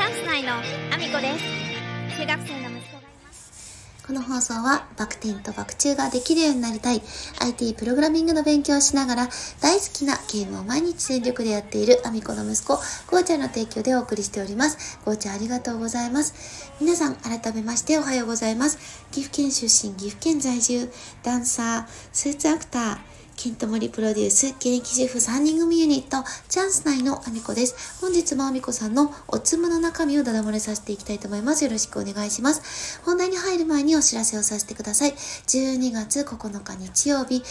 チャンス内のアミコです。中学生の息子がいます。この放送はバク転とバク宙ができるようになりたい IT プログラミングの勉強をしながら大好きなゲームを毎日全力でやっているアミコの息子ゴーちゃんの提供でお送りしております。ゴーちゃんありがとうございます。皆さん改めましておはようございます。岐阜県出身、岐阜県在住、ダンサー、スーツアクター、ケントモリプロデュース、現役主婦3人組ユニット、チャンス内のアミコです。本日もアミコさんのおつむの中身をダダ漏れさせていきたいと思います。よろしくお願いします。本題に入る前にお知らせをさせてください。12月9日日曜日、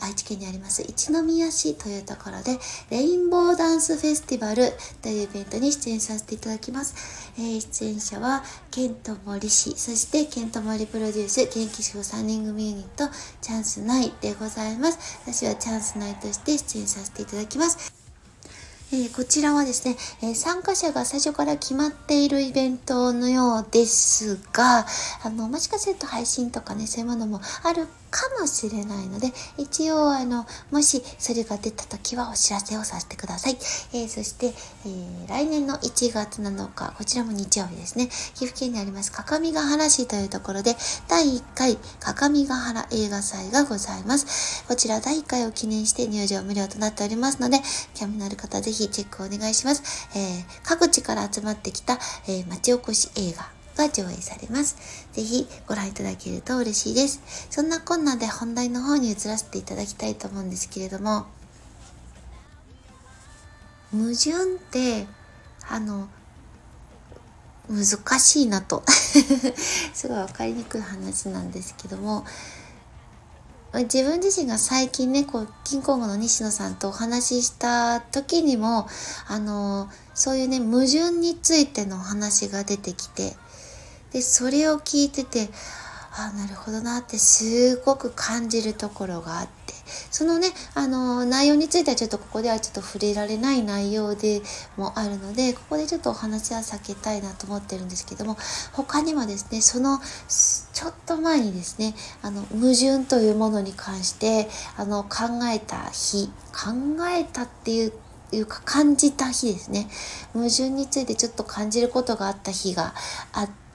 愛知県にあります一宮市というところで、レインボーダンスフェスティバルというイベントに出演させていただきます。出演者は、ケントモリ氏、そしてケントモリプロデュース、現役主婦3人組ユニット、チャンス内でございます。私はチャンス内として出演させていただきます。こちらはですね、参加者が最初から決まっているイベントのようですが、もしかすると配信とかね、そういうものもあるかもしれないので、一応もしそれが出た時はお知らせをさせてください。そして、来年の1月7日、こちらも日曜日ですね、岐阜県にあります各務原市というところで、第1回各務原映画祭がございます。こちら第1回を記念して入場無料となっておりますので、興味のある方はぜひチェックお願いします。各地から集まってきた、町おこし映画が上映されます。ぜひご覧いただけると嬉しいです。そんなこんなで本題の方に移らせていただきたいと思うんですけれども、矛盾って難しいなとすごい分かりにくい話なんですけども、自分自身が最近ね、キングコングの西野さんとお話しした時にも、そういうね、矛盾についての話が出てきて、で、それを聞いてて、あ、なるほどなってすごく感じるところがあって、そのね、内容についてはちょっとここではちょっと触れられない内容でもあるので、ここでちょっとお話は避けたいなと思ってるんですけども、他にもですね、そのちょっと前にですね、矛盾というものに関して、考えたっていうか感じた日ですね。矛盾についてちょっと感じることがあった日があって、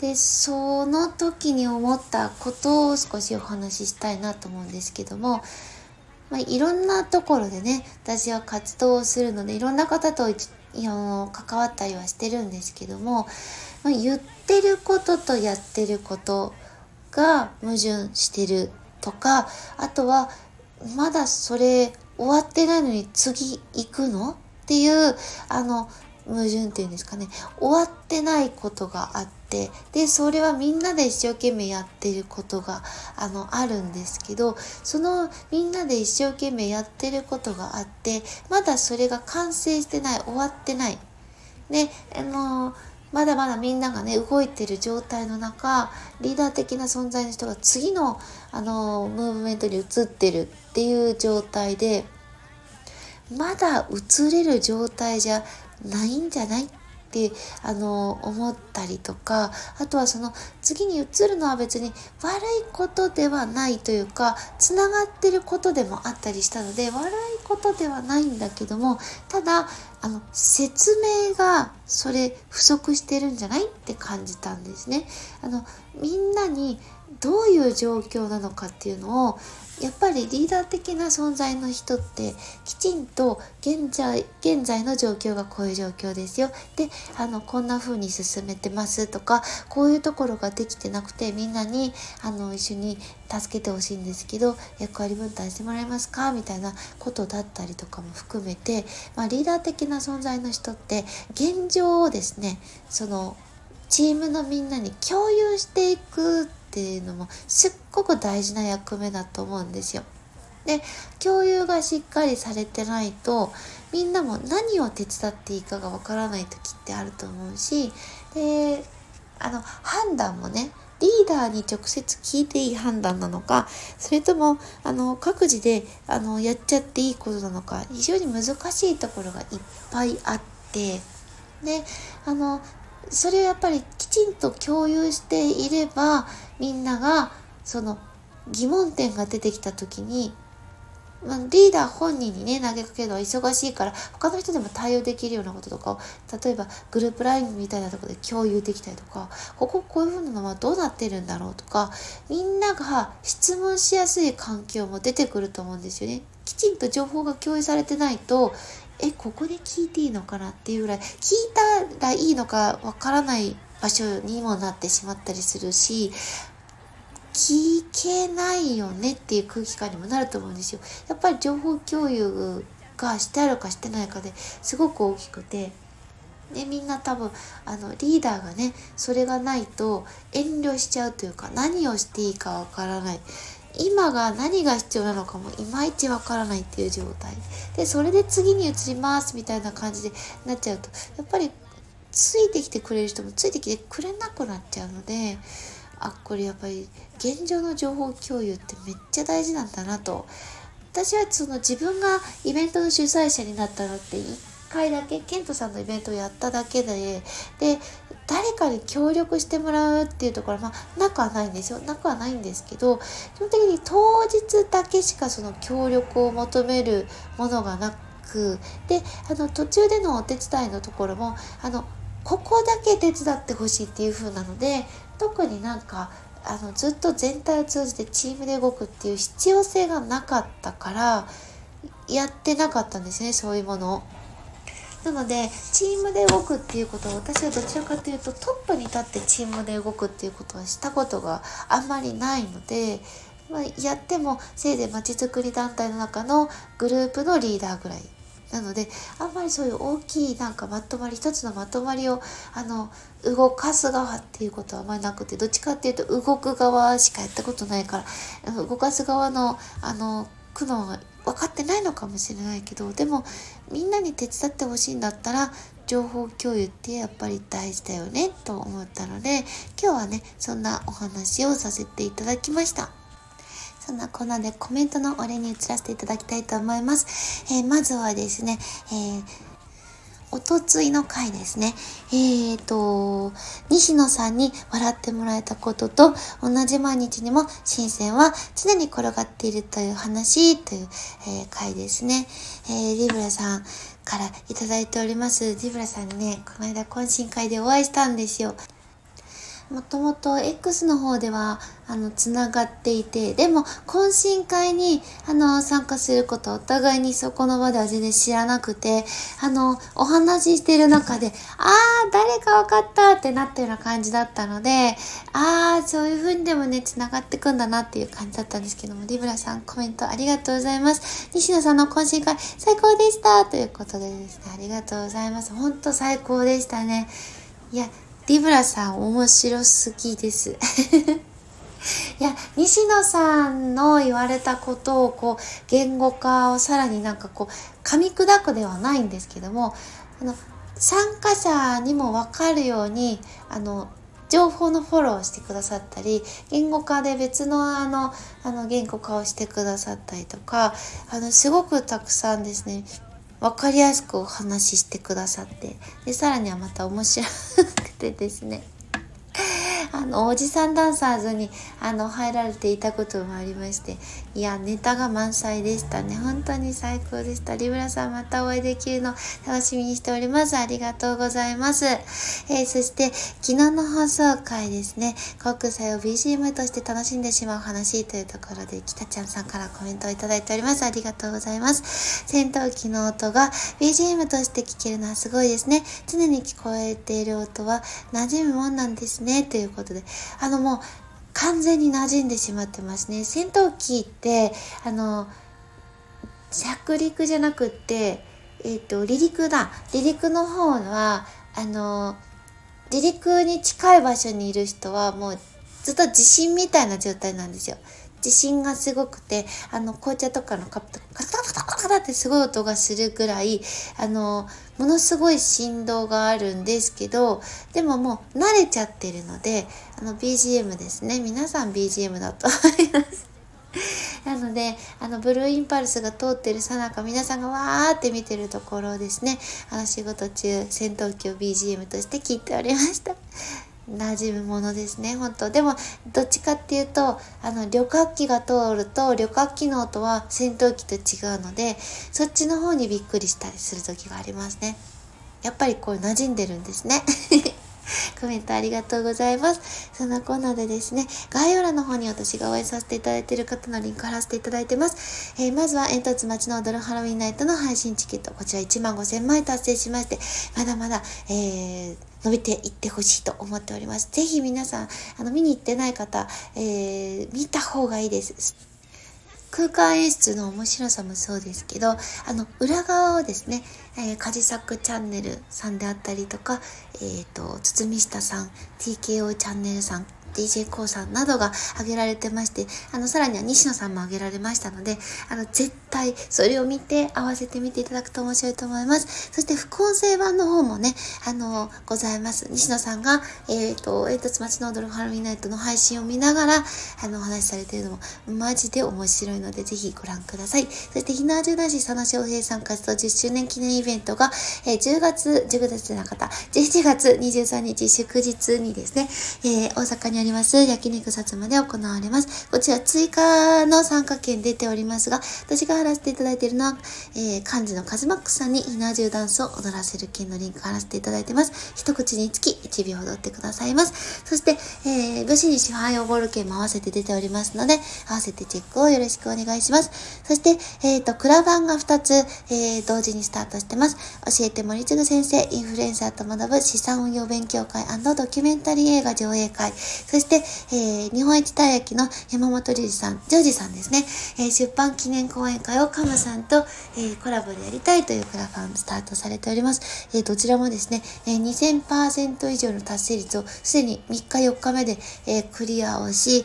で、その時に思ったことを少しお話ししたいなと思うんですけども、いろんなところでね、私は活動をするので、いろんな方と関わったりはしてるんですけども、言ってることとやってることが矛盾してるとか、あとはまだそれ終わってないのに次行くのっていう矛盾っていうんですかね、終わってないことがあって、で、それはみんなで一生懸命やってることがあるんですけど、そのみんなで一生懸命やってることがあって、まだそれが完成してない、終わってないで、まだまだみんながね、動いてる状態の中、リーダー的な存在の人が次の、ムーブメントに移ってるっていう状態で、まだ移れる状態じゃないんじゃないって思ったりとか、あとはその次に移るのは別に悪いことではないというか、つながってることでもあったりしたので、悪いことではないんだけども、ただ説明がそれ不足してるんじゃないって感じたんですね。みんなにどういう状況なのかっていうのを、やっぱりリーダー的な存在の人ってきちんと現在の状況がこういう状況ですよ、で、こんな風に進めてますとか、こういうところができてなくてみんなに一緒に助けてほしいんですけど役割分担してもらえますかみたいなことだったりとかも含めて、リーダー的な存在の人って現状をですね、そのチームのみんなに共有していくっていうのもすっごく大事な役目だと思うんですよ。で、共有がしっかりされてないと、みんなも何を手伝っていいかがわからない時ってあると思うし、で、判断もね、リーダーに直接聞いていい判断なのか、それとも各自でやっちゃっていいことなのか、非常に難しいところがいっぱいあって、で、それをやっぱりきちんと共有していれば、みんながその疑問点が出てきた時にリーダー本人にね投げかけるのは忙しいから、他の人でも対応できるようなこととかを、例えばグループ LINE みたいなところで共有できたりとか、こういうふうなのはどうなってるんだろうとか、みんなが質問しやすい環境も出てくると思うんですよね。きちんと情報が共有されてないと、ここで聞いていいのかなっていうぐらい、聞いたらいいのかわからない場所にもなってしまったりするし、聞けないよねっていう空気感にもなると思うんですよ。やっぱり情報共有がしてあるかしてないかですごく大きくて、でみんな多分リーダーがねそれがないと遠慮しちゃうというか、何をしていいかわからない、今が何が必要なのかもいまいちわからないっていう状態で、それで次に移りますみたいな感じでなっちゃうと、やっぱりついてきてくれる人もついてきてくれなくなっちゃうので、これやっぱり現状の情報共有ってめっちゃ大事なんだなと。私はその自分がイベントの主催者になったのって1回だけ、ケントさんのイベントをやっただけで誰かに協力してもらうっていうところは、なくはないんですよ。なくはないんですけど、基本的に当日だけしかその協力を求めるものがなく、で途中でのお手伝いのところもここだけ手伝ってほしいっていう風なので、特になんかずっと全体を通じてチームで動くっていう必要性がなかったからやってなかったんですね、そういうものを。なのでチームで動くっていうことは、私はどちらかというとトップに立ってチームで動くっていうことはしたことがあんまりないので、やってもせいぜいまちづくり団体の中のグループのリーダーぐらいなので、あんまりそういう大きいなんかまとまり、一つのまとまりを動かす側っていうことはあまりなくて、どっちかっていうと動く側しかやったことないから、動かす側の苦悩が分かってないのかもしれないけど、でもみんなに手伝ってほしいんだったら情報共有ってやっぱり大事だよねと思ったので、今日はねそんなお話をさせていただきました。そんなこんなでコメントのお礼に移らせていただきたいと思います。まずはですね、おとついの回ですね。西野さんに笑ってもらえたことと、同じ毎日にも新鮮は常に転がっているという話という、回ですね。リブラさんからいただいております。リブラさんにね、この間懇親会でお会いしたんですよ。もともと X の方ではつながっていて、でも懇親会に参加することはお互いにそこの場では全然知らなくて、お話ししてる中で誰かわかったってなったような感じだったので、そういう風にでもねつながってくんだなっていう感じだったんですけども、リブラさんコメントありがとうございます。西野さんの懇親会最高でしたということでですね、ありがとうございます。ほんと最高でしたね。いやリブラさん面白すぎですいや西野さんの言われたことを言語化をさらに噛み砕くではないんですけども、参加者にも分かるように情報のフォローをしてくださったり、言語化で別の言語化をしてくださったりとか、すごくたくさんですね分かりやすくお話ししてくださって、でさらにはまた面白くてですね、おじさんダンサーズに入られていたこともありまして、いやネタが満載でしたね。本当に最高でした。リブラさんまたお会いできるの楽しみにしております。ありがとうございます。そして昨日の放送回ですね、国際を BGM として楽しんでしまう話というところで、きたちゃんさんからコメントをいただいております。ありがとうございます。戦闘機の音が BGM として聴けるのはすごいですね。常に聞こえている音は馴染むもんなんですねということで、もう完全に馴染んでしまってますね。戦闘機って着陸じゃなくって離陸の方は離陸に近い場所にいる人はもうずっと地震みたいな状態なんですよ。地震がすごくて紅茶とかのカップとかカタカタカタカタってすごい音がするぐらいものすごい振動があるんですけど、でももう慣れちゃってるのでBGM ですね。皆さん BGM だと思いますなのでブルーインパルスが通ってるさなか、皆さんがわーって見てるところをですね、仕事中戦闘機を BGM として聞いておりました馴染むものですね、本当。でもどっちかっていうと旅客機が通ると旅客機の音は戦闘機と違うので、そっちの方にびっくりしたりする時がありますね。やっぱりこう馴染んでるんですねコメントありがとうございます。そんなコーナーでですね、概要欄の方に私が応援させていただいている方のリンクを貼らせていただいてます。まずは煙突町の踊るハロウィンナイトの配信チケット、こちら 15,000 枚達成しまして、まだまだ伸びていってほしいと思っております。ぜひ皆さん見に行ってない方、見た方がいいです。空間演出の面白さもそうですけど、裏側をですね、カジサクチャンネルさんであったりとか、堤下さん、TKO チャンネルさん、DJ コウさんなどが挙げられてまして、さらには西野さんも挙げられましたので、絶対それを見て合わせてみていただくと面白いと思います。そして副音声版の方もね、ございます。西野さんが、煙突町の踊るハロウィンナイトの配信を見ながら、お話しされているのもマジで面白いので、ぜひご覧ください。そして、火縄銃男子佐野翔平さん活動10周年記念イベントが、17月23日祝日にですね、大阪にあります焼肉さつまで行われます。こちら追加の参加券出ておりますが、私が貼らせていただいているのは、漢字のカズマックスさんに火縄銃ダンスを踊らせる券のリンク貼らせていただいてます。一口につき1秒踊ってくださいます。そして、武士に支配をおごる券も合わせて出ておりますので、合わせてチェックをよろしくお願いします。そして、クラバンが2つ、同時にスタートしてます。教えて森次先生、インフルエンサーと学ぶ資産運用勉強会&ドキュメンタリー映画上映会、そして、日本一たい焼きの山本龍二さん、ジョージさんですね、出版記念講演会をカムさんと、コラボでやりたいというクラファンスタートされております。どちらもですね、2000% 以上の達成率をすでに3日4日目で、クリアをし、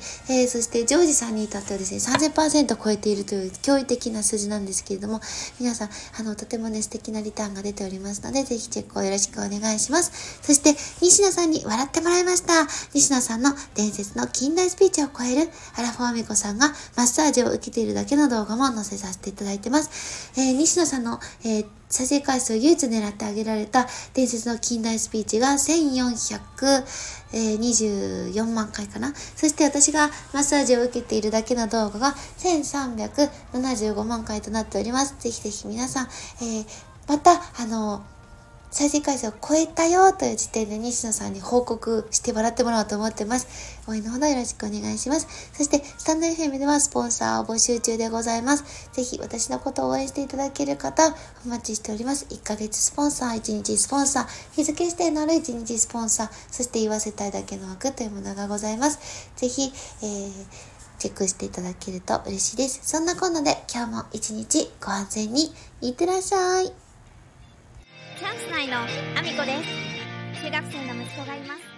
そしてジョージさんに至ってはですね、3000% 超えているという驚異的な数字なんですけれども、皆さん、とてもね、素敵なリターンが出ておりますので、ぜひチェックをよろしくお願いします。そして、西野さんに笑ってもらいました。西野さんの伝説の近代スピーチを超えるアラフォーアミコさんがマッサージを受けているだけの動画も載せさせていただいてます。西野さんの、再生回数を唯一狙ってあげられた伝説の近代スピーチが1424万回かな。そして私がマッサージを受けているだけの動画が1375万回となっております。ぜひぜひ皆さん、また再生回数を超えたよという時点で西野さんに報告してもらってもらおうと思ってます。応援のほどよろしくお願いします。そしてスタンド FM ではスポンサーを募集中でございます。ぜひ私のことを応援していただける方お待ちしております。1ヶ月スポンサー、1日スポンサー、日付指定のある1日スポンサー、そして言わせたいだけの枠というものがございます。ぜひ、チェックしていただけると嬉しいです。そんなこんなで今日も一日ご安全にいってらっしゃい。キャンプ内のアミコです。中学生の息子がいます。